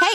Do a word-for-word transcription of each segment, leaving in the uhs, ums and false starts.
Hey,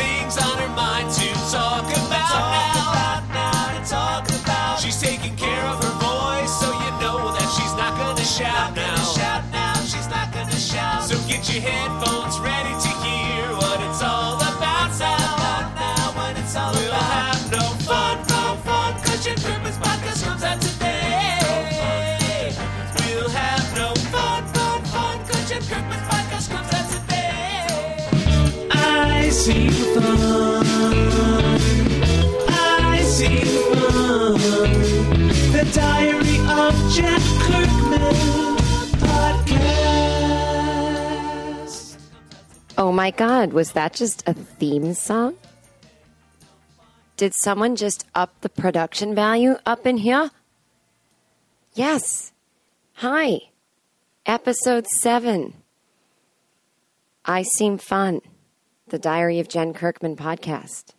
things on her mind to talk about, talk about now. now to talk about. She's taking care of her voice, so you know that she's not going to shout now. Gonna shout now. She's not going to shout. So get your headphones ready to hear what it's all about now. Now when it's all we'll about. Have no fun, no fun, because your Kirkman's podcast comes out today. We'll have no fun, fun, fun, because your Kirkman's podcast comes out today. I see fun. The Diary of Jen Kirkman podcast. Oh my God, was that just a theme song? Did someone just up the production value up in here? Yes. Hi. Episode seven. I Seem Fun. The Diary of Jen Kirkman podcast.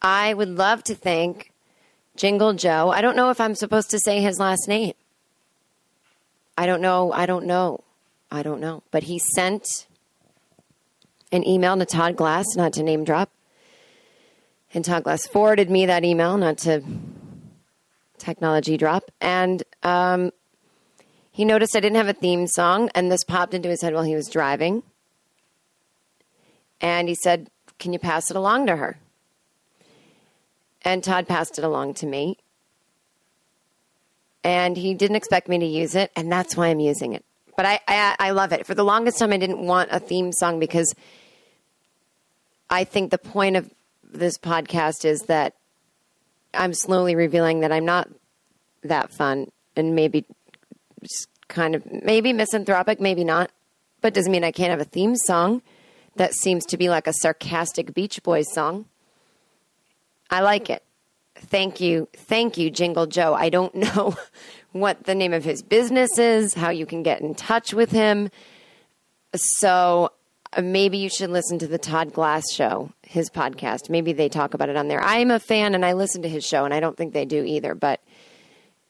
I would love to thank Jingle Joe. I don't know if I'm supposed to say his last name. I don't know. I don't know. I don't know. But he sent an email to Todd Glass, not to name drop. And Todd Glass forwarded me that email, not to technology drop. And um, he noticed I didn't have a theme song. And this popped into his head while he was driving. And he said, can you pass it along to her? And Todd passed it along to me. And he didn't expect me to use it, and that's why I'm using it. But I, I, I love it. For the longest time, I didn't want a theme song because I think the point of this podcast is that I'm slowly revealing that I'm not that fun and maybe just kind of, maybe misanthropic, maybe not. But it doesn't mean I can't have a theme song that seems to be like a sarcastic Beach Boys song. I like it. Thank you. Thank you, Jingle Joe. I don't know what the name of his business is, how you can get in touch with him. So maybe you should listen to the Todd Glass show, his podcast. Maybe they talk about it on there. I'm a fan and I listen to his show and I don't think they do either. But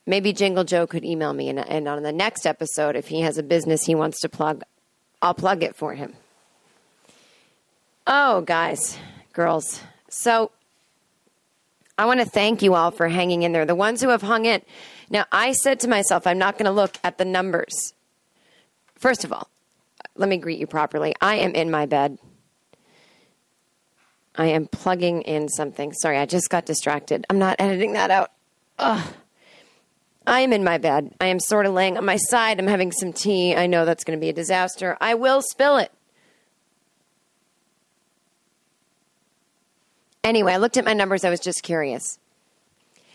maybe Jingle Joe could email me. And, and on the next episode, if he has a business he wants to plug, I'll plug it for him. Oh, guys, girls. So I want to thank you all for hanging in there. The ones who have hung in. Now, I said to myself, I'm not going to look at the numbers. First of all, let me greet you properly. I am in my bed. I am plugging in something. Sorry, I just got distracted. I'm not editing that out. Ugh. I am in my bed. I am sort of laying on my side. I'm having some tea. I know that's going to be a disaster. I will spill it. Anyway, I looked at my numbers. I was just curious.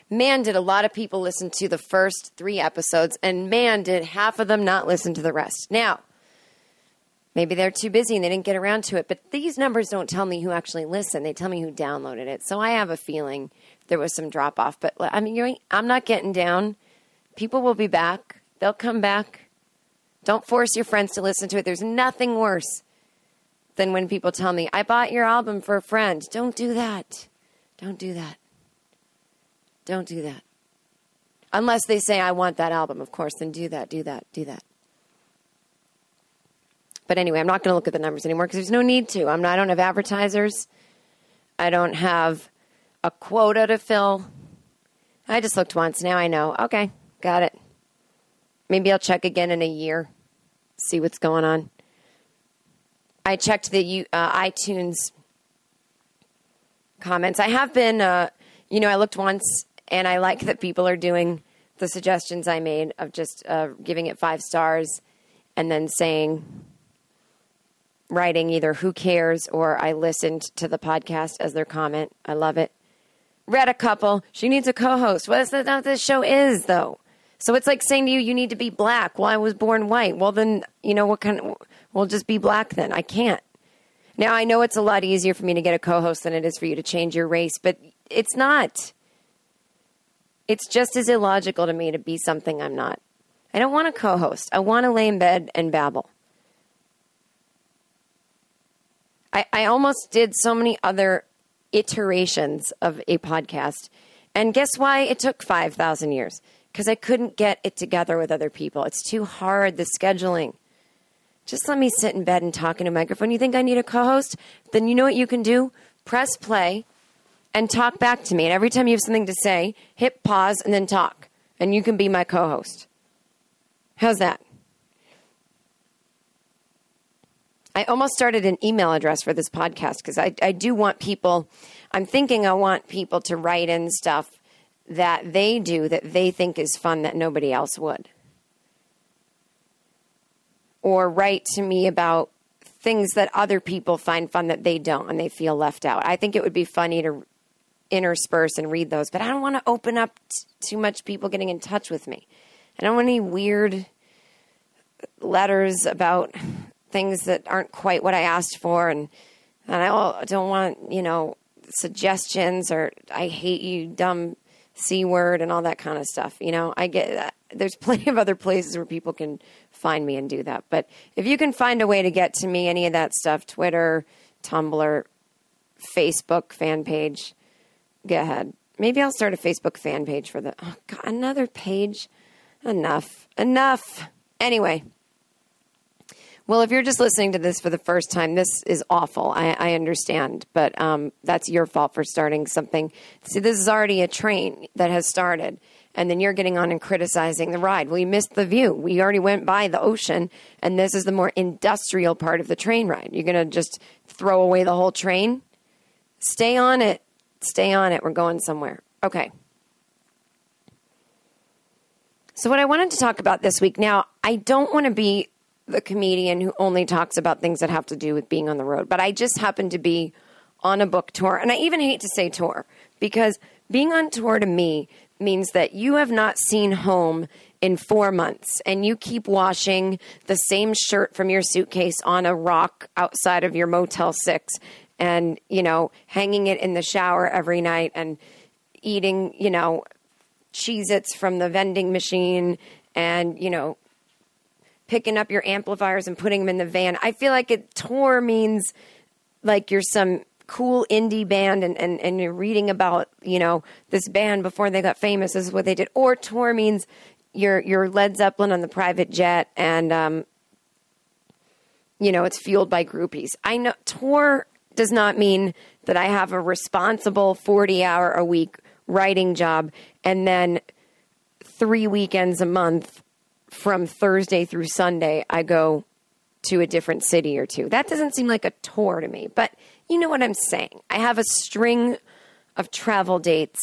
Man, did a lot of people listen to the first three episodes, and man, did half of them not listen to the rest. Now, Maybe they're too busy and they didn't get around to it. But these numbers don't tell me who actually listened. They tell me who downloaded it. So I have a feeling there was some drop off. But I mean, I'm not getting down. People will be back. They'll come back. Don't force your friends to listen to it. There's nothing worse than when people tell me, I bought your album for a friend. Don't do that. Don't do that. Don't do that. Unless they say, I want that album, of course, then do that, do that, do that. But anyway, I'm not going to look at the numbers anymore because there's no need to. I'm not, I don't have advertisers. I don't have a quota to fill. I just looked once. Now I know. Okay, got it. Maybe I'll check again in a year, see what's going on. I checked the uh, iTunes comments. I have been, uh, you know, I looked once and I like that people are doing the suggestions I made of just uh, giving it five stars and then saying, writing either who cares or I listened to the podcast as their comment. I love it. Read a couple. She needs a co-host. Well, that's not what this show is, though. So it's like saying to you, you need to be black. Well, I was born white. Well, then, you know, what kind of, we'll just be black then. I can't. Now, I know it's a lot easier for me to get a co-host than it is for you to change your race, but it's not. It's just as illogical to me to be something I'm not. I don't want a co-host. I want to lay in bed and babble. I, I almost did so many other iterations of a podcast. And guess why it took five thousand years? Because I couldn't get it together with other people. It's too hard, the scheduling. Just let me sit in bed and talk in a microphone. You think I need a co-host? Then you know what you can do? Press play and talk back to me. And every time you have something to say, hit pause and then talk. And you can be my co-host. How's that? I almost started an email address for this podcast because I, I do want people, I'm thinking I want people to write in stuff that they do that they think is fun that nobody else would. Or write to me about things that other people find fun that they don't and they feel left out. I think it would be funny to intersperse and read those, but I don't want to open up t- too much people getting in touch with me. I don't want any weird letters about things that aren't quite what I asked for. And, and I don't want, you know, suggestions or I hate you, dumb C word and all that kind of stuff. You know, I get that. There's plenty of other places where people can find me and do that. But if you can find a way to get to me, any of that stuff, Twitter, Tumblr, Facebook fan page, go ahead. Maybe I'll start a Facebook fan page for the, oh God, another page. Enough, enough. Anyway. Well, if you're just listening to this for the first time, this is awful. I, I understand, but um, that's your fault for starting something. See, this is already a train that has started, and then you're getting on and criticizing the ride. Well, you missed the view. We already went by the ocean, and this is the more industrial part of the train ride. You're going to just throw away the whole train? Stay on it. Stay on it. We're going somewhere. Okay. So what I wanted to talk about this week, now, I don't want to be the comedian who only talks about things that have to do with being on the road. But I just happen to be on a book tour. And I even hate to say tour because being on tour to me means that you have not seen home in four months and you keep washing the same shirt from your suitcase on a rock outside of your Motel six and, you know, hanging it in the shower every night and eating, you know, Cheez-Its from the vending machine and, you know, picking up your amplifiers and putting them in the van. I feel like a tour means like you're some cool indie band and, and, and you're reading about, you know, this band before they got famous. This is what they did. Or tour means you're, you're Led Zeppelin on the private jet and, um, you know, it's fueled by groupies. I know tour does not mean that I have a responsible forty hour a week writing job and then three weekends a month from Thursday through Sunday, I go to a different city or two. That doesn't seem like a tour to me, but you know what I'm saying. I have a string of travel dates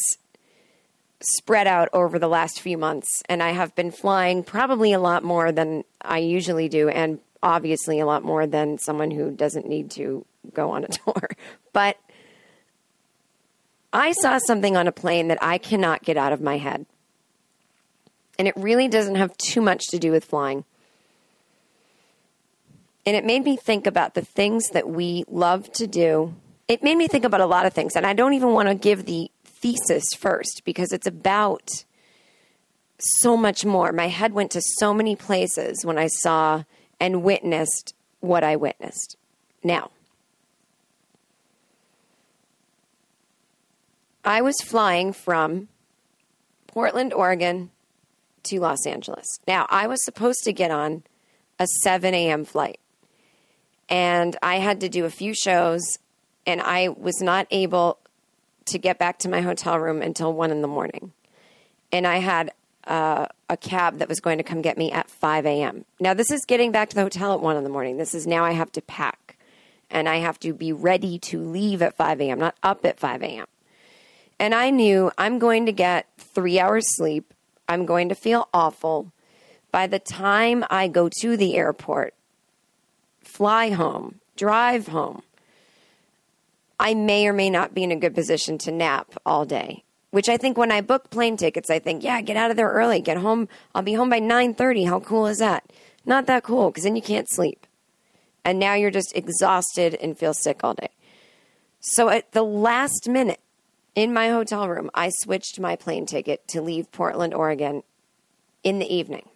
spread out over the last few months, and I have been flying probably a lot more than I usually do, and obviously a lot more than someone who doesn't need to go on a tour. But I saw something on a plane that I cannot get out of my head. And it really doesn't have too much to do with flying. And it made me think about the things that we love to do. It made me think about a lot of things. And I don't even want to give the thesis first because it's about so much more. My head went to so many places when I saw and witnessed what I witnessed. Now, I was flying from Portland, Oregon to Los Angeles. Now, I was supposed to get on a seven a.m. flight, and I had to do a few shows, and I was not able to get back to my hotel room until one in the morning. And I had uh, a cab that was going to come get me at five a.m. Now, this is getting back to the hotel at one in the morning. This is now I have to pack, and I have to be ready to leave at five a.m., not up at five a.m. And I knew I'm going to get three hours sleep. I'm going to feel awful. By the time I go to the airport, fly home, drive home, I may or may not be in a good position to nap all day, which I think when I book plane tickets, I think, yeah, get out of there early, get home. I'll be home by nine thirty. How cool is that? Not that cool, because then you can't sleep. And now you're just exhausted and feel sick all day. So at the last minute, in my hotel room, I switched my plane ticket to leave Portland, Oregon in the evening.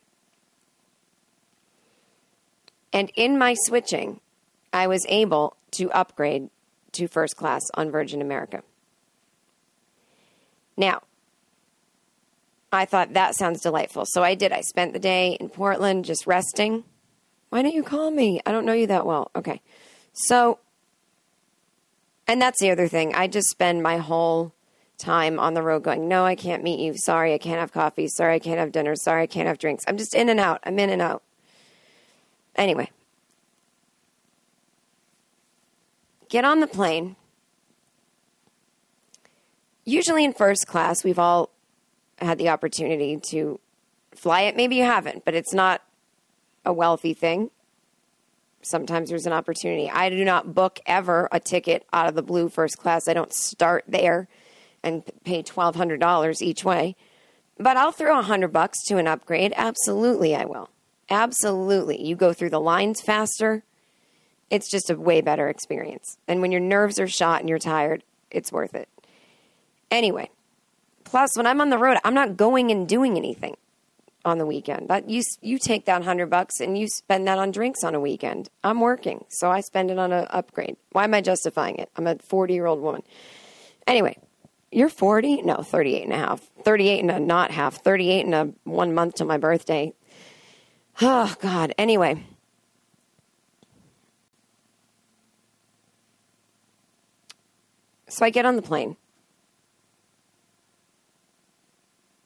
And in my switching, I was able to upgrade to first class on Virgin America. Now, I thought that sounds delightful. So I did. I spent the day in Portland just resting. Why don't you call me? I don't know you that well. Okay. So... and that's the other thing. I just spend my whole time on the road going, no, I can't meet you. Sorry, I can't have coffee. Sorry, I can't have dinner. Sorry, I can't have drinks. I'm just in and out. I'm in and out. Anyway. Get on the plane. Usually in first class, we've all had the opportunity to fly it. Maybe you haven't, but it's not a wealthy thing. Sometimes there's an opportunity. I do not book ever a ticket out of the blue first class. I don't start there and pay twelve hundred dollars each way. But I'll throw one hundred bucks to an upgrade. Absolutely, I will. Absolutely. You go through the lines faster. It's just a way better experience. And when your nerves are shot and you're tired, it's worth it. Anyway, plus when I'm on the road, I'm not going and doing anything on the weekend. But you you take that hundred bucks and you spend that on drinks on a weekend. I'm working, so I spend it on an upgrade. Why am I justifying it? I'm a forty-year-old woman. Anyway, you're forty? No, thirty-eight and a half. thirty-eight and a not half. thirty-eight and a one month to my birthday. Oh, God. Anyway. So I get on the plane.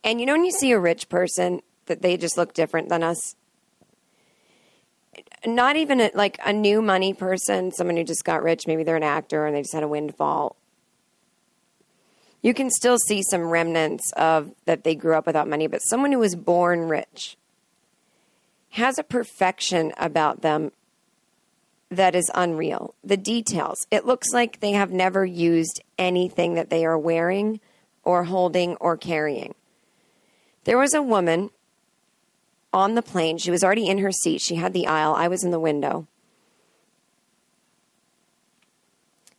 And you know when you see a rich person that they just look different than us? Not even a, like a new money person, someone who just got rich. Maybe they're an actor and they just had a windfall. You can still see some remnants of that they grew up without money, but someone who was born rich has a perfection about them that is unreal. The details. It looks like they have never used anything that they are wearing or holding or carrying. There was a woman on the plane. She was already in her seat. She had the aisle. I was in the window.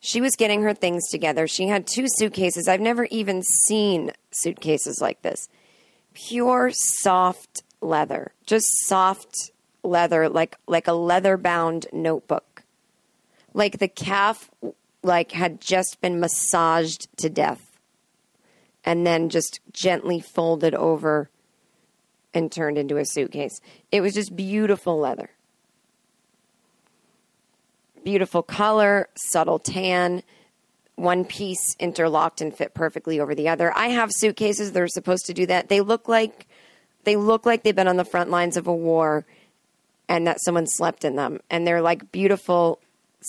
She was getting her things together. She had two suitcases. I've never even seen suitcases like this. Pure soft leather. Just soft leather, like like a leather-bound notebook. Like the calf like had just been massaged to death. And then just gently folded over and turned into a suitcase. It was just beautiful leather. Beautiful color, subtle tan, one piece interlocked and fit perfectly over the other. I have suitcases that are supposed to do that. They look like they look like they've been on the front lines of a war and that someone slept in them. And they're like beautiful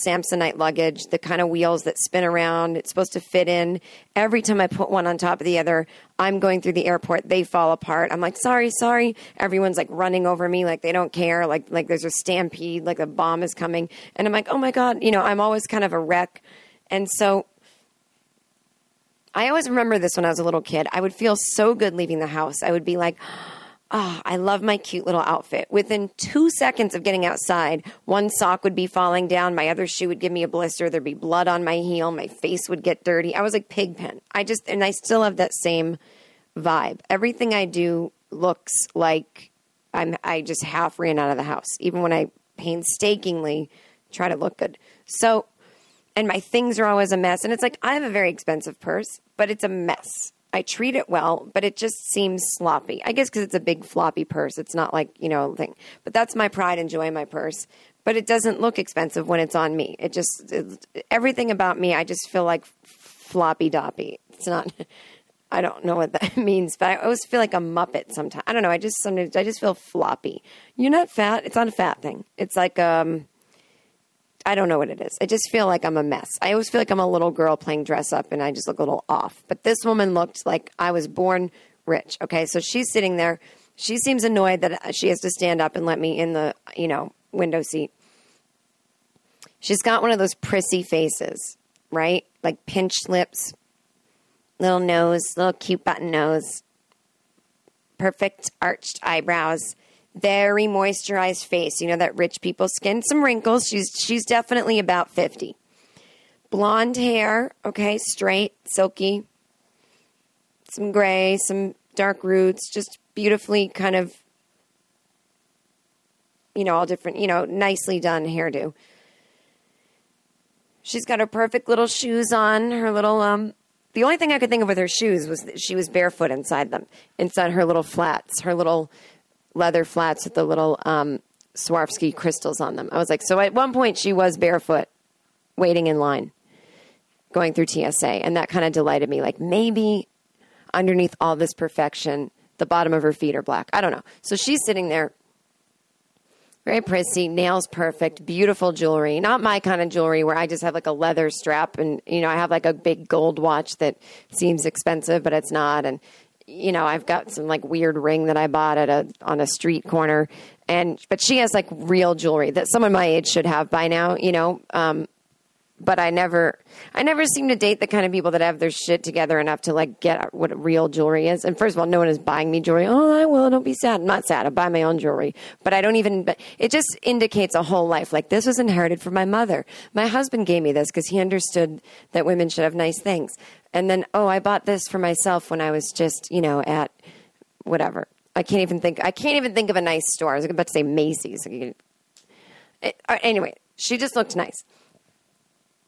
Samsonite luggage, the kind of wheels that spin around. It's supposed to fit in. Every time I put one on top of the other, I'm going through the airport. They fall apart. I'm like, sorry, sorry. Everyone's like running over me like they don't care. Like like there's a stampede, like a bomb is coming. And I'm like, oh my God, you know, I'm always kind of a wreck. And so I always remember this when I was a little kid. I would feel so good leaving the house. I would be like, oh, I love my cute little outfit. Within two seconds of getting outside, one sock would be falling down. My other shoe would give me a blister. There'd be blood on my heel. My face would get dirty. I was like Pigpen. I just, and I still have that same vibe. Everything I do looks like I'm, I just half ran out of the house, even when I painstakingly try to look good. So, and my things are always a mess. And it's like, I have a very expensive purse, but it's a mess. I treat it well, but it just seems sloppy. I guess because it's a big floppy purse. It's not like, you know, thing. But that's my pride and joy in my purse. But it doesn't look expensive when it's on me. It just, it, everything about me, I just feel like floppy-doppy. It's not, I don't know what that means, but I always feel like a Muppet sometimes. I don't know. I just, sometimes I just feel floppy. You're not fat. It's not a fat thing. It's like, um, I don't know what it is. I just feel like I'm a mess. I always feel like I'm a little girl playing dress up and I just look a little off. But this woman looked like I was born rich. Okay. So she's sitting there. She seems annoyed that she has to stand up and let me in the, you know, window seat. She's got one of those prissy faces, right? Like pinched lips, little nose, little cute button nose, perfect arched eyebrows. Very moisturized face. You know, that rich people's skin. Some wrinkles. She's she's definitely about fifty. Blonde hair. Okay, straight, silky. Some gray, some dark roots. Just beautifully kind of, you know, all different, you know, nicely done hairdo. She's got her perfect little shoes on. Her little, um, the only thing I could think of with her shoes was that she was barefoot inside them. Inside her little flats. Her little leather flats with the little um, Swarovski crystals on them. I was like, so at one point she was barefoot waiting in line, going through T S A. And that kind of delighted me. Like maybe underneath all this perfection, the bottom of her feet are black. I don't know. So she's sitting there, very prissy, nails perfect, beautiful jewelry. Not my kind of jewelry where I just have like a leather strap and, you know, I have like a big gold watch that seems expensive, but it's not. And you know, I've got some like weird ring that I bought at a, on a street corner and, but she has like real jewelry that someone my age should have by now, you know? Um, but I never, I never seem to date the kind of people that have their shit together enough to like get what real jewelry is. And first of all, no one is buying me jewelry. Oh, I will. Don't be sad. I'm not sad. I buy my own jewelry, but I don't even, but it just indicates a whole life. Like this was inherited from my mother. My husband gave me this cause he understood that women should have nice things. And then, oh, I bought this for myself when I was just, you know, at whatever. I can't even think. I can't even think of a nice store. I was about to say Macy's. It, anyway, she just looked nice,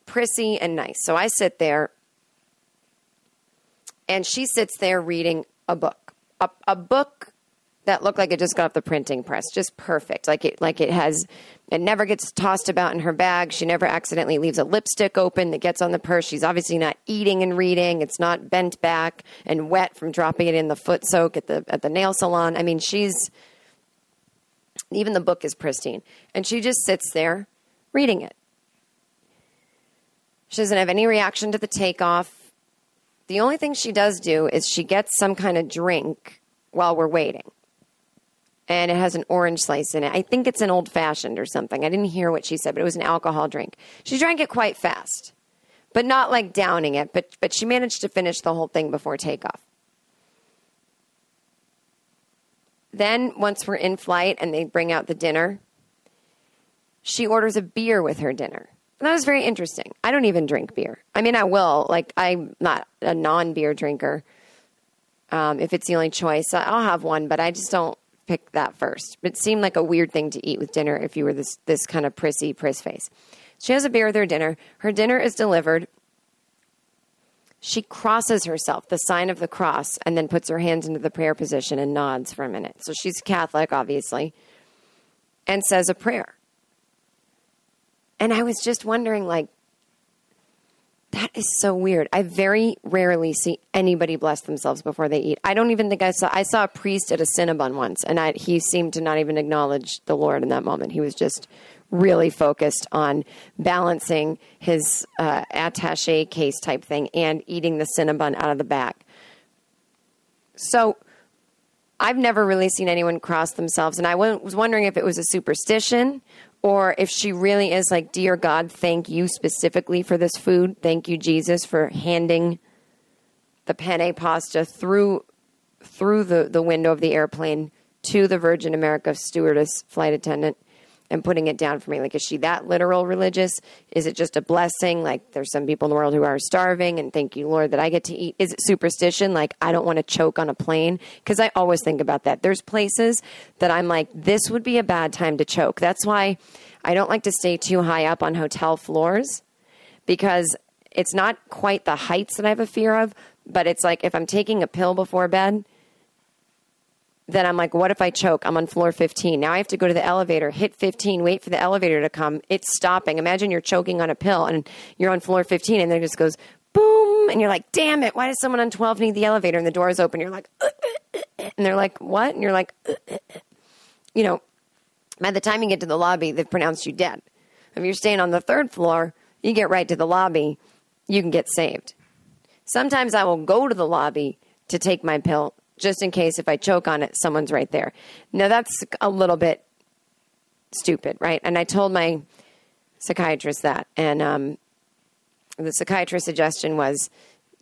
prissy and nice. So I sit there, and she sits there reading a book, a, a book that looked like it just got off the printing press, just perfect. Like it, like it has. It never gets tossed about in her bag. She never accidentally leaves a lipstick open that gets on the purse. She's obviously not eating and reading. It's not bent back and wet from dropping it in the foot soak at the at the nail salon. I mean, she's, even the book is pristine. And she just sits there reading it. She doesn't have any reaction to the takeoff. The only thing she does do is she gets some kind of drink while we're waiting. And it has an orange slice in it. I think it's an old-fashioned or something. I didn't hear what she said, but it was an alcohol drink. She drank it quite fast, but not like downing it. But but she managed to finish the whole thing before takeoff. Then once we're in flight and they bring out the dinner, she orders a beer with her dinner. And that was very interesting. I don't even drink beer. I mean, I will. Like, I'm not a non-beer drinker. Um, if it's the only choice, I'll have one, but I just don't pick that first. It seemed like a weird thing to eat with dinner if you were this this kind of prissy, priss face. She has a beer with her dinner. Her dinner is delivered. She crosses herself, the sign of the cross, and then puts her hands into the prayer position and nods for a minute. So she's Catholic, obviously, and says a prayer. And I was just wondering, like, that is so weird. I very rarely see anybody bless themselves before they eat. I don't even think I saw, I saw a priest at a Cinnabon once and I, he seemed to not even acknowledge the Lord in that moment. He was just really focused on balancing his uh, attache case type thing and eating the Cinnabon out of the bag. So I've never really seen anyone cross themselves. And I was wondering if it was a superstition or if she really is like, dear God, thank you specifically for this food. Thank you, Jesus, for handing the penne pasta through through the, the window of the airplane to the Virgin America stewardess flight attendant and putting it down for me. Like, is she that literal religious? Is it just a blessing? Like, there's some people in the world who are starving and thank you, Lord, that I get to eat. Is it superstition? Like, I don't want to choke on a plane. Because I always think about that. There's places that I'm like, this would be a bad time to choke. That's why I don't like to stay too high up on hotel floors, because it's not quite the heights that I have a fear of, but it's like if I'm taking a pill before bed, then I'm like, what if I choke? I'm on floor fifteen. Now I have to go to the elevator, hit fifteen, wait for the elevator to come. It's stopping. Imagine you're choking on a pill and you're on floor fifteen and then it just goes boom. And you're like, damn it. Why does someone on twelve need the elevator? And the door is open. You're like, uh, uh, uh, and they're like, what? And you're like, uh, uh, uh. You know, by the time you get to the lobby, they've pronounced you dead. If you're staying on the third floor, you get right to the lobby, you can get saved. Sometimes I will go to the lobby to take my pill, just in case if I choke on it, someone's right there. Now, that's a little bit stupid, right? And I told my psychiatrist that. And um, the psychiatrist's suggestion was,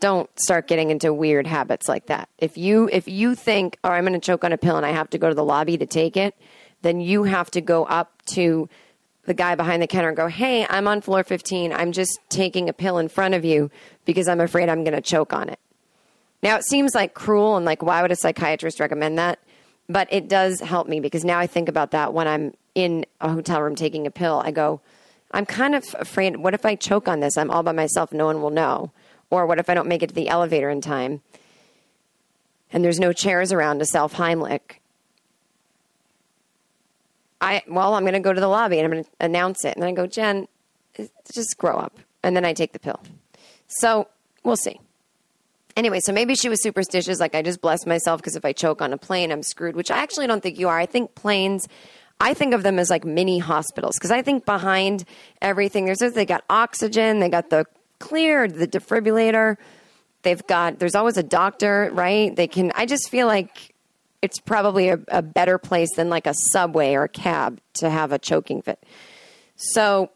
don't start getting into weird habits like that. If you if you think, oh, I'm going to choke on a pill and I have to go to the lobby to take it, then you have to go up to the guy behind the counter and go, hey, I'm on floor fifteen. I'm just taking a pill in front of you because I'm afraid I'm going to choke on it. Now, it seems like cruel and like, why would a psychiatrist recommend that? But it does help me, because now I think about that when I'm in a hotel room taking a pill. I go, I'm kind of afraid. What if I choke on this? I'm all by myself. No one will know. Or what if I don't make it to the elevator in time and there's no chairs around to self-Heimlich? I, well, I'm going to go to the lobby and I'm going to announce it. And I go, Jen, just grow up. And then I take the pill. So we'll see. Anyway, so maybe she was superstitious, like I just blessed myself because if I choke on a plane, I'm screwed, which I actually don't think you are. I think planes, I think of them as like mini hospitals, because I think behind everything, there's this, they got oxygen, they got the clear, the defibrillator, they've got, there's always a doctor, right? They can, I just feel like it's probably a, a better place than like a subway or a cab to have a choking fit. So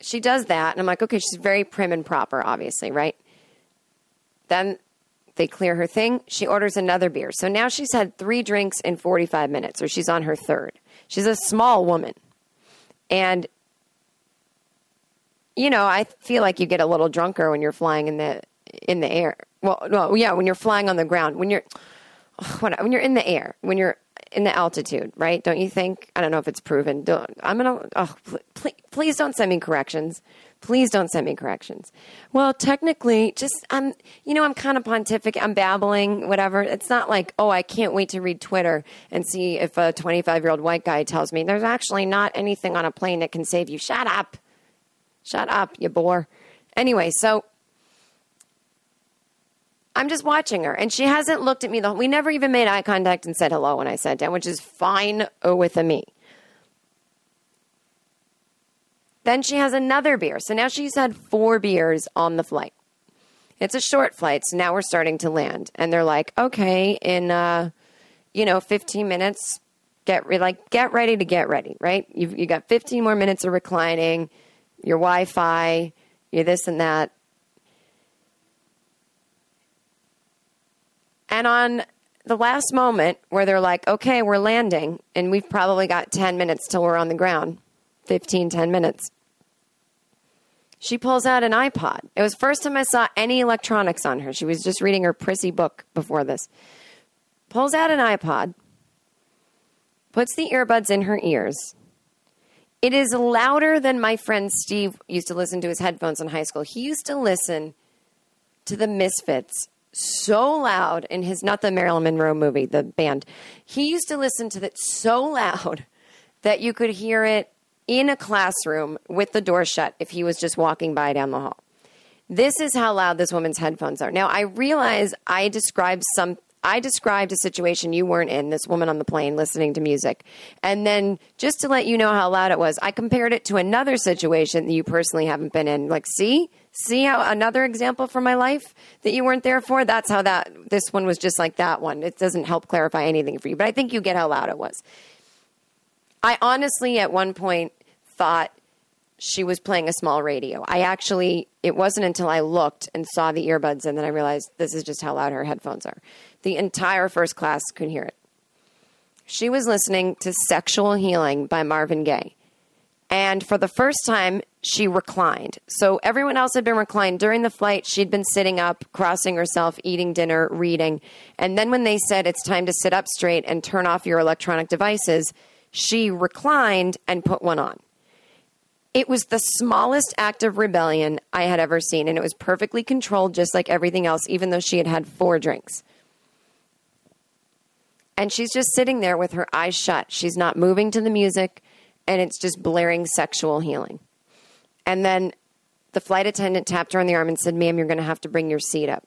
she does that, and I'm like, okay, she's very prim and proper, obviously, right? Then they clear her thing. She orders another beer. So now she's had three drinks in forty-five minutes, or she's on her third. She's a small woman. And, you know, I feel like you get a little drunker when you're flying in the in the air. Well, well yeah, when you're flying on the ground. When you're, when you're in the air, when you're in the altitude, right? Don't you think? I don't know if it's proven. Don't, I'm going to, oh, pl- pl- please don't send me corrections. Please don't send me corrections. Well, technically, just, I'm, you know, I'm kind of pontific. I'm babbling, whatever. It's not like, oh, I can't wait to read Twitter and see if a twenty-five-year-old white guy tells me there's actually not anything on a plane that can save you. Shut up. Shut up, you bore. Anyway, so I'm just watching her, and she hasn't looked at me. The whole, we never even made eye contact and said hello when I sat down, which is fine with me. Then she has another beer. So now she's had four beers on the flight. It's a short flight, so now we're starting to land. And they're like, okay, in, uh, you know, fifteen minutes, get re- like get ready to get ready, right? You've, you got fifteen more minutes of reclining, your Wi-Fi, your this and that. And on the last moment where they're like, okay, we're landing, and we've probably got ten minutes till we're on the ground, fifteen, ten minutes. She pulls out an iPod. It was the first time I saw any electronics on her. She was just reading her prissy book before this. Pulls out an iPod, puts the earbuds in her ears. It is louder than my friend Steve used to listen to his headphones in high school. He used to listen to the Misfits so loud in his, not the Marilyn Monroe movie, the band. He used to listen to that so loud that you could hear it in a classroom with the door shut if he was just walking by down the hall. This is how loud this woman's headphones are. Now, I realize I described some, I described a situation you weren't in, this woman on the plane listening to music. And then just to let you know how loud it was, I compared it to another situation that you personally haven't been in. Like, see? See how another example from my life that you weren't there for? That's how that, this one was just like that one. It doesn't help clarify anything for you, but I think you get how loud it was. I honestly at one point thought she was playing a small radio. I actually, it wasn't until I looked and saw the earbuds and then I realized this is just how loud her headphones are. The entire first class could hear it. She was listening to Sexual Healing by Marvin Gaye. And for the first time, she reclined. So everyone else had been reclined. During the flight, she'd been sitting up, crossing herself, eating dinner, reading. And then when they said it's time to sit up straight and turn off your electronic devices, she reclined and put one on. It was the smallest act of rebellion I had ever seen, and it was perfectly controlled just like everything else, even though she had had four drinks. And she's just sitting there with her eyes shut. She's not moving to the music, and it's just blaring Sexual Healing. And then the flight attendant tapped her on the arm and said, "Ma'am, you're going to have to bring your seat up."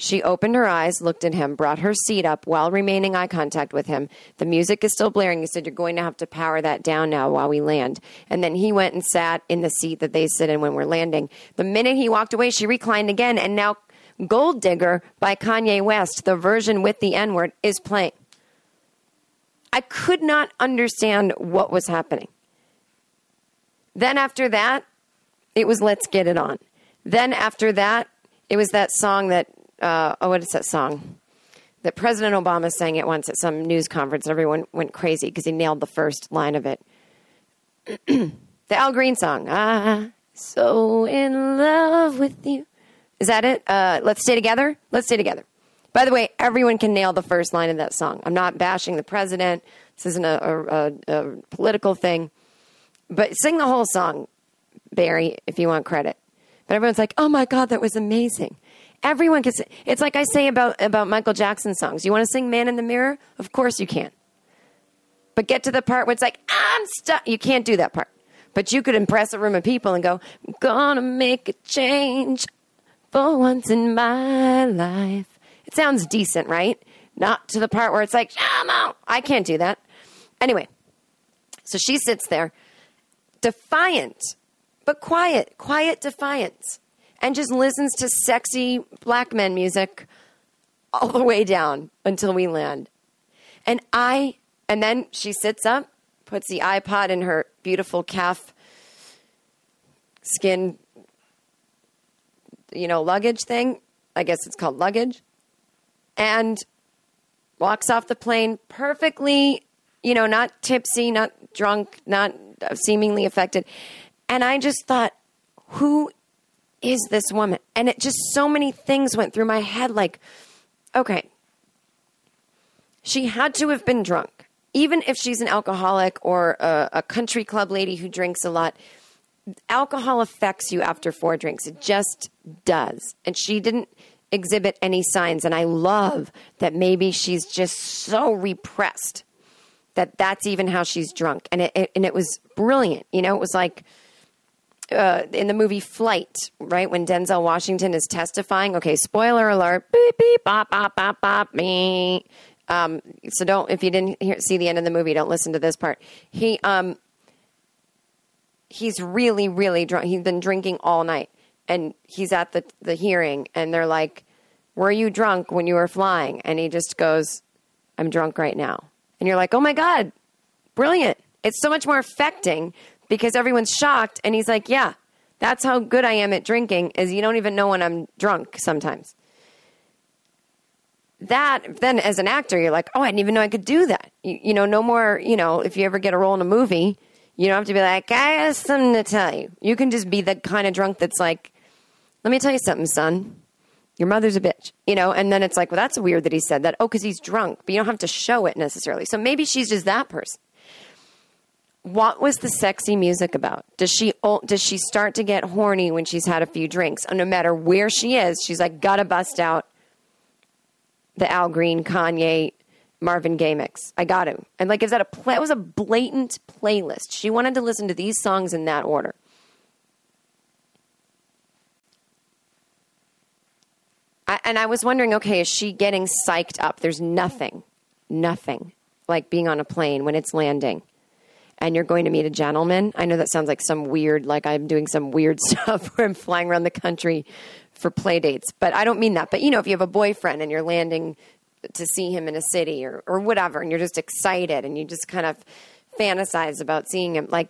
She opened her eyes, looked at him, brought her seat up while remaining eye contact with him. The music is still blaring. He said, "You're going to have to power that down now while we land." And then he went and sat in the seat that they sit in when we're landing. The minute he walked away, she reclined again. And now Gold Digger by Kanye West, the version with the N-word, is playing. I could not understand what was happening. Then after that, it was Let's Get It On. Then after that, it was that song that Uh, oh, what is that song that President Obama sang at once at some news conference? Everyone went crazy because he nailed the first line of it. The Al Green song. Ah, so in love with you. Is that it? Uh, let's stay together. Let's stay together. By the way, everyone can nail the first line of that song. I'm not bashing the president. This isn't a, a, a political thing, but sing the whole song, Barry, if you want credit. But everyone's like, "Oh my God, that was amazing." Everyone can sing. It's like I say about, about Michael Jackson songs. You want to sing Man in the Mirror? Of course you can. But get to the part where it's like, I'm stuck. You can't do that part. But you could impress a room of people and go, "I'm gonna make a change for once in my life." It sounds decent, right? Not to the part where it's like, I'm out. I can't do that. Anyway, so she sits there, defiant, but quiet, quiet defiance. And just listens to sexy black men music all the way down until we land. And I, and then she sits up, puts the iPod in her beautiful calf skin, you know, luggage thing. I guess it's called luggage. And walks off the plane perfectly, you know, not tipsy, not drunk, not seemingly affected. And I just thought, who is this woman? And it just, so many things went through my head. Like, okay, she had to have been drunk. Even if she's an alcoholic or a, a country club lady who drinks a lot, alcohol affects you after four drinks. It just does. And she didn't exhibit any signs. And I love that maybe she's just so repressed that that's even how she's drunk. And it, it and it was brilliant. You know, it was like, Uh, in the movie Flight, right, when Denzel Washington is testifying. Okay, spoiler alert. Beep, beep, bop, bop, bop, bop, me. Um, so don't, if you didn't hear, see the end of the movie, don't listen to this part. He, um, he's really, really drunk. He's been drinking all night. And he's at the, the hearing, and they're like, "Were you drunk when you were flying?" And he just goes, "I'm drunk right now." And you're like, oh my God, brilliant. It's so much more affecting because everyone's shocked, and he's like, "Yeah, that's how good I am at drinking, is you don't even know when I'm drunk sometimes." That, then as an actor, you're like, oh, I didn't even know I could do that. You, you know, no more, you know, if you ever get a role in a movie, you don't have to be like, "I have something to tell you." You can just be the kind of drunk that's like, "Let me tell you something, son. Your mother's a bitch." You know, and then it's like, well, that's weird that he said that. Oh, because he's drunk, but you don't have to show it necessarily. So maybe she's just that person. What was the sexy music about? Does she does she start to get horny when she's had a few drinks? And no matter where she is, she's like, gotta bust out the Al Green, Kanye, Marvin Gaye mix. I got him. And like, is that a play? It was a blatant playlist. She wanted to listen to these songs in that order. I, and I was wondering, okay, is she getting psyched up? There's nothing, nothing like being on a plane when it's landing. And you're going to meet a gentleman. I know that sounds like some weird, like I'm doing some weird stuff where I'm flying around the country for play dates. But I don't mean that. But, you know, if you have a boyfriend and you're landing to see him in a city or, or whatever, and you're just excited and you just kind of fantasize about seeing him, like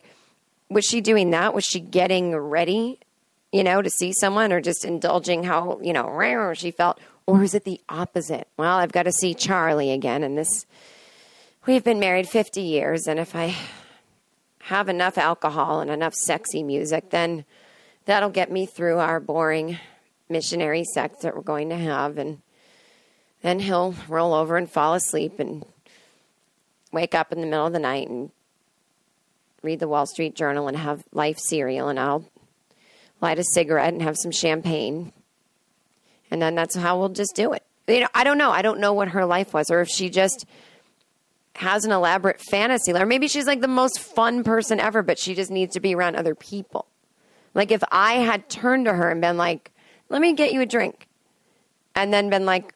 was she doing that? Was she getting ready, you know, to see someone, or just indulging how, you know, she felt? Or is it the opposite? Well, I've got to see Charlie again. And this, we've been married fifty years. And if I have enough alcohol and enough sexy music, then that'll get me through our boring missionary sex that we're going to have. And then he'll roll over and fall asleep and wake up in the middle of the night and read the Wall Street Journal and have Life cereal, and I'll light a cigarette and have some champagne. And then that's how we'll just do it. You know, I don't know. I don't know what her life was, or if she just has an elaborate fantasy. Or maybe she's like the most fun person ever, but she just needs to be around other people. Like if I had turned to her and been like, let me get you a drink. And then been like,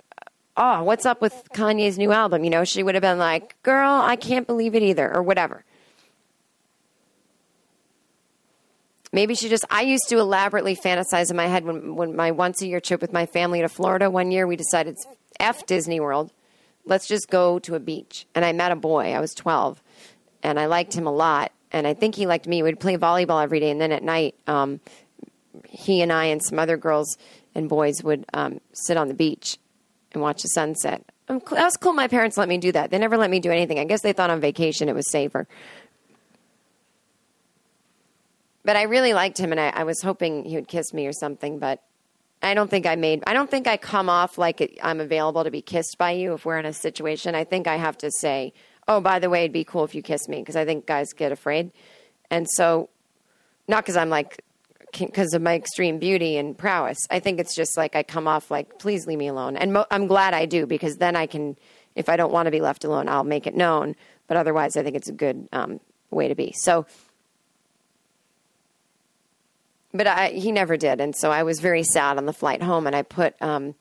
oh, what's up with Kanye's new album? You know, she would have been like, girl, I can't believe it either, or whatever. Maybe she just, I used to elaborately fantasize in my head when, when my once a year trip with my family to Florida, one year we decided, F Disney World, let's just go to a beach. And I met a boy, I was twelve, and I liked him a lot. And I think he liked me. We'd play volleyball every day. And then at night, um, he and I and some other girls and boys would um, sit on the beach and watch the sunset. I was cool. My parents let me do that. They never let me do anything. I guess they thought on vacation it was safer. But I really liked him, and I, I was hoping he would kiss me or something, but I don't think I made, I don't think I come off like it, I'm available to be kissed by you if we're in a situation. I think I have to say, oh, by the way, it'd be cool if you kiss me, because I think guys get afraid. And so, not because I'm like, because of my extreme beauty and prowess. I think it's just like I come off like, please leave me alone. And mo- I'm glad I do, because then I can, if I don't want to be left alone, I'll make it known. But otherwise, I think it's a good um, way to be. So, But I, he never did, and so I was very sad on the flight home, and I put, um,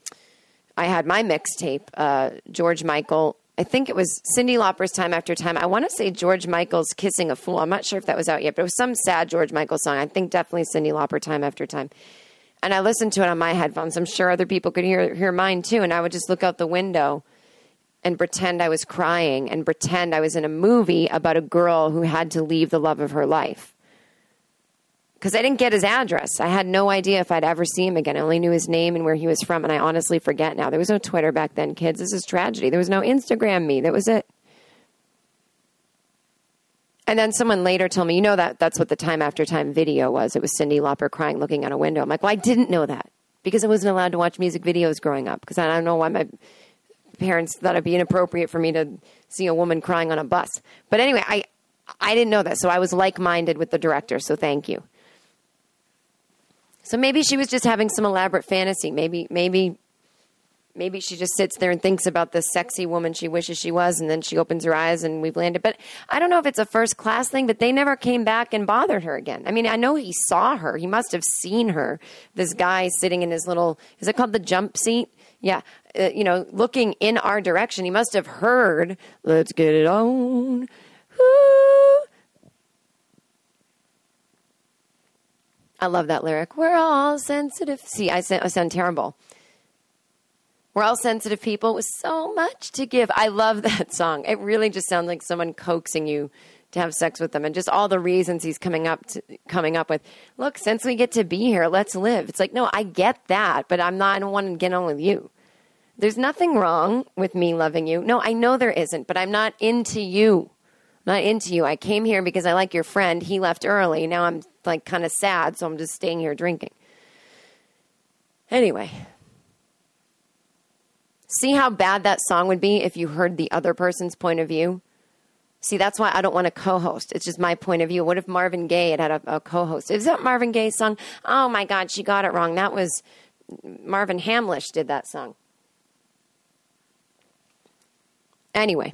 I had my mixtape, uh, George Michael, I think it was Cyndi Lauper's Time After Time. I want to say George Michael's Kissing a Fool. I'm not sure if that was out yet, but it was some sad George Michael song. I think definitely Cyndi Lauper, Time After Time. And I listened to it on my headphones. I'm sure other people could hear, hear mine too, and I would just look out the window and pretend I was crying and pretend I was in a movie about a girl who had to leave the love of her life. Because I didn't get his address. I had no idea if I'd ever see him again. I only knew his name and where he was from, and I honestly forget now. There was no Twitter back then, kids. This is tragedy. There was no Instagram me. That was it. And then someone later told me, you know, that that's what the Time After Time video was. It was Cyndi Lauper crying, looking out a window. I'm like, well, I didn't know that, because I wasn't allowed to watch music videos growing up, because I don't know why my parents thought it'd be inappropriate for me to see a woman crying on a bus. But anyway, I, I didn't know that, so I was like-minded with the director, so thank you. So maybe she was just having some elaborate fantasy. Maybe, maybe, maybe she just sits there and thinks about this sexy woman she wishes she was, and then she opens her eyes and we've landed. But I don't know if it's a first class thing, but they never came back and bothered her again. I mean, I know he saw her. He must have seen her. This guy sitting in his little, is it called the jump seat? Yeah. Uh, you know, looking in our direction. He must have heard, let's get it on. Ooh. I love that lyric. We're all sensitive. See, I sound, I sound terrible. We're all sensitive people with so much to give. I love that song. It really just sounds like someone coaxing you to have sex with them, and just all the reasons he's coming up to, coming up with. Look, since we get to be here, let's live. It's like, no, I get that, but I'm not. I don't want to get on with you. There's nothing wrong with me loving you. No, I know there isn't, but I'm not into you. Not into you. I came here because I like your friend. He left early. Now I'm like kind of sad, so I'm just staying here drinking. Anyway. See how bad that song would be if you heard the other person's point of view? See, that's why I don't want to co-host. It's just my point of view. What if Marvin Gaye had had a, a co-host? Is that Marvin Gaye's song? Oh my God, she got it wrong. That was Marvin Hamlish did that song. Anyway.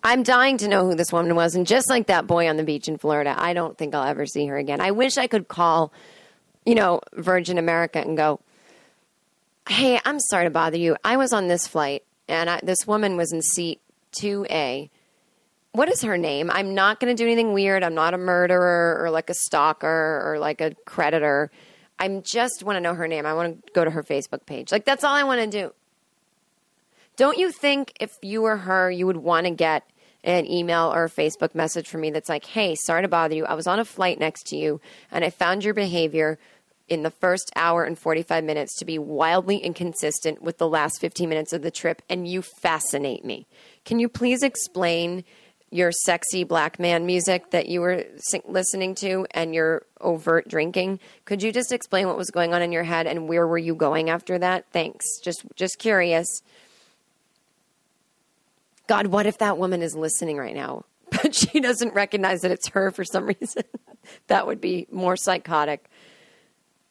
I'm dying to know who this woman was. And just like that boy on the beach in Florida, I don't think I'll ever see her again. I wish I could call, you know, Virgin America and go, hey, I'm sorry to bother you. I was on this flight, and I, this woman was in seat two A. What is her name? I'm not going to do anything weird. I'm not a murderer or like a stalker or like a creditor. I just want to know her name. I want to go to her Facebook page. Like, that's all I want to do. Don't you think if you were her, you would want to get an email or a Facebook message from me that's like, hey, sorry to bother you. I was on a flight next to you and I found your behavior in the first hour and forty-five minutes to be wildly inconsistent with the last fifteen minutes of the trip, and you fascinate me. Can you please explain your sexy black man music that you were listening to and your overt drinking? Could you just explain what was going on in your head and where were you going after that? Thanks. Just, just curious. God, what if that woman is listening right now, but she doesn't recognize that it's her for some reason? That would be more psychotic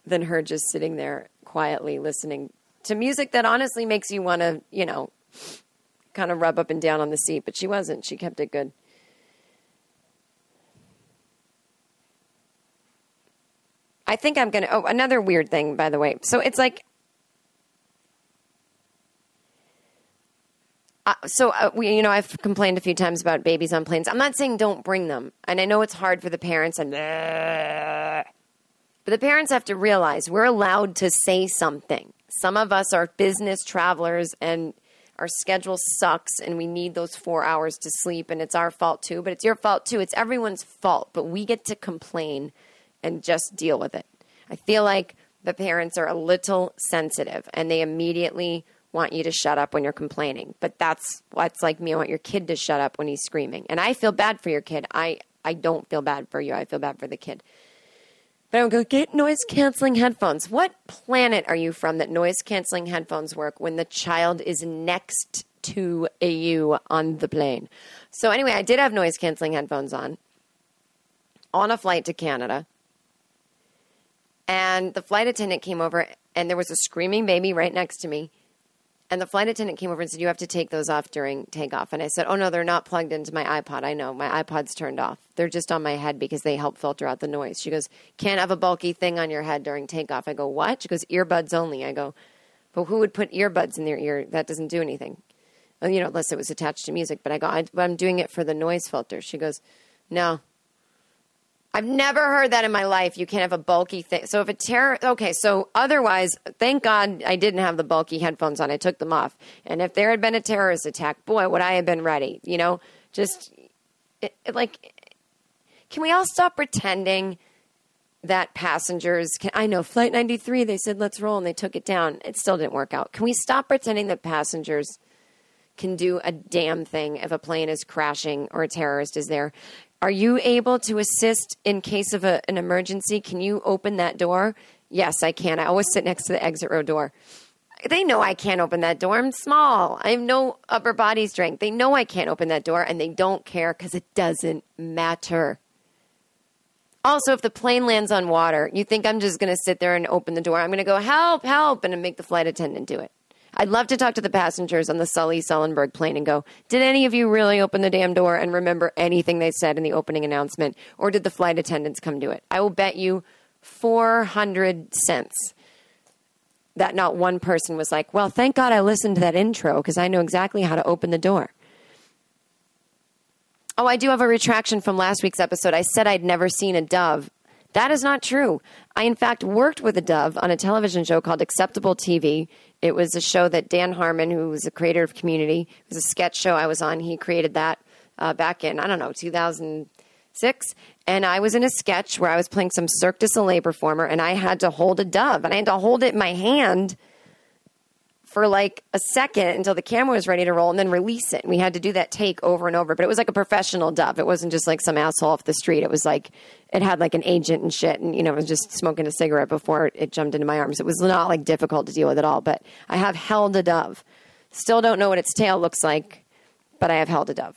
than her just sitting there quietly listening to music that honestly makes you want to, you know, kind of rub up and down on the seat. But she wasn't. She kept it good. I think I'm going to... Oh, another weird thing, by the way. So it's like... Uh, so, uh, we, you know, I've complained a few times about babies on planes. I'm not saying don't bring them. And I know it's hard for the parents and... Uh, But the parents have to realize we're allowed to say something. Some of us are business travelers and our schedule sucks and we need those four hours to sleep, and it's our fault too, but it's your fault too. It's everyone's fault, but we get to complain and just deal with it. I feel like the parents are a little sensitive and they immediately want you to shut up when you're complaining, but that's what's like me. I want your kid to shut up when he's screaming, and I feel bad for your kid. I, I don't feel bad for you. I feel bad for the kid. But I would go, get noise-canceling headphones. What planet are you from that noise-canceling headphones work when the child is next to you on the plane? So anyway, I did have noise-canceling headphones on, on a flight to Canada. And the flight attendant came over, and there was a screaming baby right next to me. And the flight attendant came over and said, you have to take those off during takeoff. And I said, oh, no, they're not plugged into my iPod. I know. My iPod's turned off. They're just on my head because they help filter out the noise. She goes, can't have a bulky thing on your head during takeoff. I go, what? She goes, earbuds only. I go, but who would put earbuds in their ear? That doesn't do anything. Well, you know, unless it was attached to music. But I go, I, I'm doing it for the noise filter. She goes, no. I've never heard that in my life. You can't have a bulky thing. So if a terror, okay, so otherwise, thank God I didn't have the bulky headphones on. I took them off. And if there had been a terrorist attack, boy, would I have been ready. You know, just it, it, like, can we all stop pretending that passengers can, I know Flight ninety-three, they said, let's roll, and they took it down. It still didn't work out. Can we stop pretending that passengers can do a damn thing if a plane is crashing or a terrorist is there? Are you able to assist in case of a, an emergency? Can you open that door? Yes, I can. I always sit next to the exit row door. They know I can't open that door. I'm small. I have no upper body strength. They know I can't open that door, and they don't care because it doesn't matter. Also, if the plane lands on water, you think I'm just going to sit there and open the door. I'm going to go, help, help, and make the flight attendant do it. I'd love to talk to the passengers on the Sully Sullenberger plane and go, did any of you really open the damn door and remember anything they said in the opening announcement? Or did the flight attendants come do it? I will bet you four hundred cents that not one person was like, well, thank God I listened to that intro because I know exactly how to open the door. Oh, I do have a retraction from last week's episode. I said I'd never seen a dove. That is not true. I, in fact, worked with a dove on a television show called Acceptable T V. It was a show that Dan Harmon, who was the creator of Community, it was a sketch show I was on. He created that uh, back in, I don't know, two thousand six. And I was in a sketch where I was playing some Cirque du Soleil performer, and I had to hold a dove. And I had to hold it in my hand for like a second until the camera was ready to roll and then release it. And we had to do that take over and over. But it was like a professional dove. It wasn't just like some asshole off the street. It was like, it had like an agent and shit. And, you know, it was just smoking a cigarette before it jumped into my arms. It was not like difficult to deal with at all. But I have held a dove. Still don't know what its tail looks like, but I have held a dove.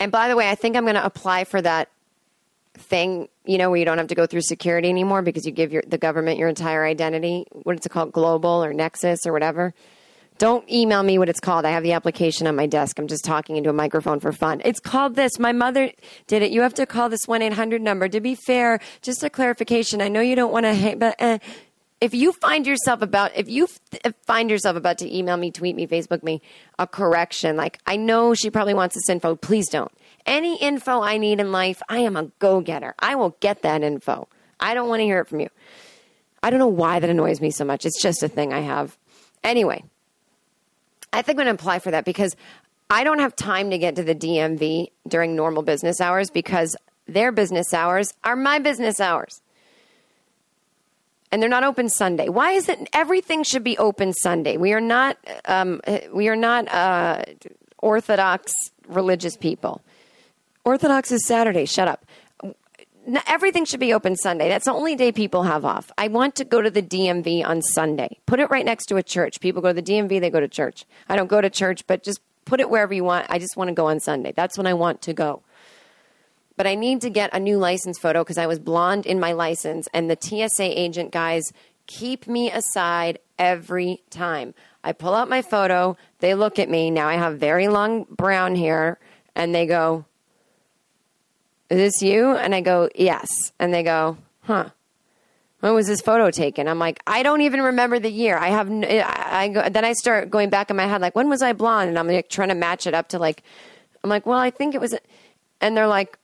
And by the way, I think I'm going to apply for that thing, you know, where you don't have to go through security anymore because you give your, the government your entire identity. What is it called? Global or Nexus or whatever. Don't email me what it's called. I have the application on my desk. I'm just talking into a microphone for fun. It's called this. My mother did it. You have to call this one eight hundred number. To be fair, just a clarification. I know you don't want to hate, but eh. If you find yourself about, if you f- find yourself about to email me, tweet me, Facebook me, a correction, like, I know she probably wants this info. Please don't. Any info I need in life, I am a go-getter. I will get that info. I don't want to hear it from you. I don't know why that annoys me so much. It's just a thing I have. Anyway, I think I'm going to apply for that because I don't have time to get to the D M V during normal business hours because their business hours are my business hours. And they're not open Sunday. Why is it everything should be open Sunday? We are not um, we are not uh, Orthodox religious people. Orthodox is Saturday. Shut up. Everything should be open Sunday. That's the only day people have off. I want to go to the D M V on Sunday. Put it right next to a church. People go to the D M V, they go to church. I don't go to church, but just put it wherever you want. I just want to go on Sunday. That's when I want to go. But I need to get a new license photo because I was blonde in my license, and the T S A agent guys keep me aside every time. I pull out my photo. They look at me. Now I have very long brown hair, and they go, "Is this you?" And I go, "Yes." And they go, "Huh. When was this photo taken?" I'm like, "I don't even remember the year." I have, no, I, I go, then I start going back in my head, like, when was I blonde? And I'm like trying to match it up to like, I'm like, well, I think it was, and they're like,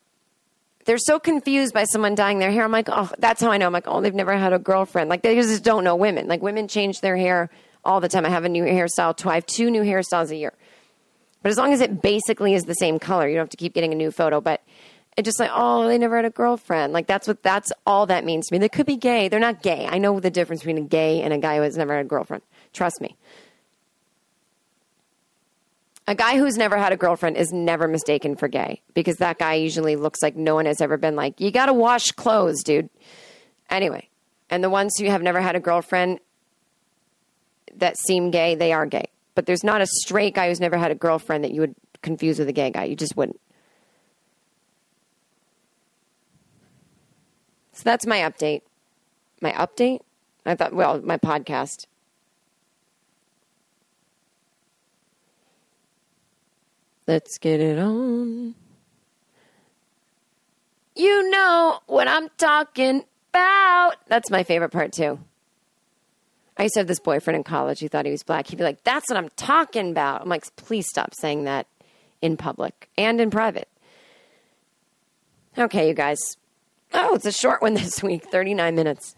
they're so confused by someone dyeing their hair. I'm like, oh, that's how I know. I'm like, oh, they've never had a girlfriend. Like they just don't know women. Like women change their hair all the time. I have a new hairstyle. I have two new hairstyles a year, but as long as it basically is the same color, you don't have to keep getting a new photo, but it's just like, oh, they never had a girlfriend. Like that's what, that's all that means to me. They could be gay. They're not gay. I know the difference between a gay and a guy who has never had a girlfriend. Trust me. A guy who's never had a girlfriend is never mistaken for gay because that guy usually looks like no one has ever been like, you got to wash clothes, dude. Anyway. And the ones who have never had a girlfriend that seem gay, they are gay, but there's not a straight guy who's never had a girlfriend that you would confuse with a gay guy. You just wouldn't. So that's my update. My update? I thought, well, my podcast. Let's get it on. You know what I'm talking about. That's my favorite part, too. I used to have this boyfriend in college who thought he was black. He'd be like, that's what I'm talking about. I'm like, please stop saying that in public and in private. Okay, you guys. Oh, it's a short one this week, thirty-nine minutes.